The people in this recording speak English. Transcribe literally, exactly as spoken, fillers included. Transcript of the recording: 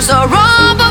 there's a rumble.